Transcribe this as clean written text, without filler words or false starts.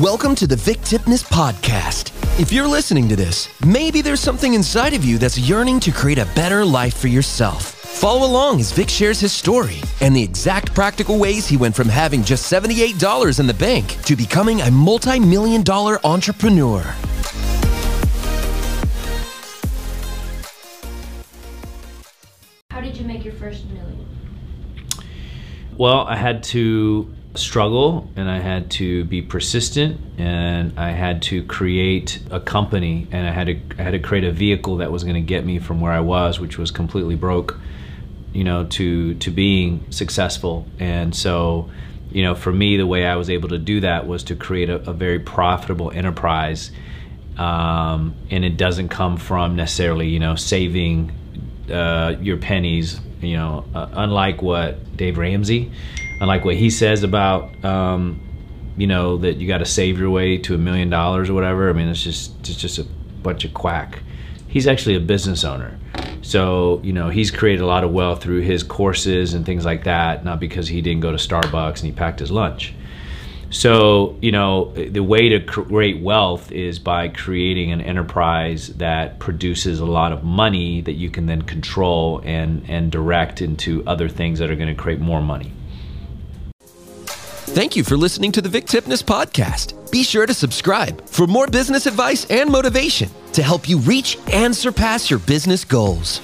Welcome to the Vic Tipness Podcast. If you're listening to this, maybe there's something inside of you that's yearning to create a better life for yourself. Follow along as Vic shares his story and the exact practical ways he went from having just $78 in the bank to becoming a multi-million-dollar entrepreneur. How did you make your first million? Well, I had to struggle and I had to be persistent and I had to create a company and I had to create a vehicle that was going to get me from where I was, which was completely broke, you know, to being successful. And so, you know, for me, the way I was able to do that was to create a very profitable enterprise. And it doesn't come from necessarily, you know, saving your pennies, you know, unlike what Dave Ramsey, unlike what he says about, you know, that you got to save your way to $1 million or whatever. I mean, it's just a bunch of quack. He's actually a business owner. So, you know, he's created a lot of wealth through his courses and things like that, not because he didn't go to Starbucks and he packed his lunch. So, you know, the way to create wealth is by creating an enterprise that produces a lot of money that you can then control and direct into other things that are going to create more money. Thank you for listening to the Vic Tipness Podcast. Be sure to subscribe for more business advice and motivation to help you reach and surpass your business goals.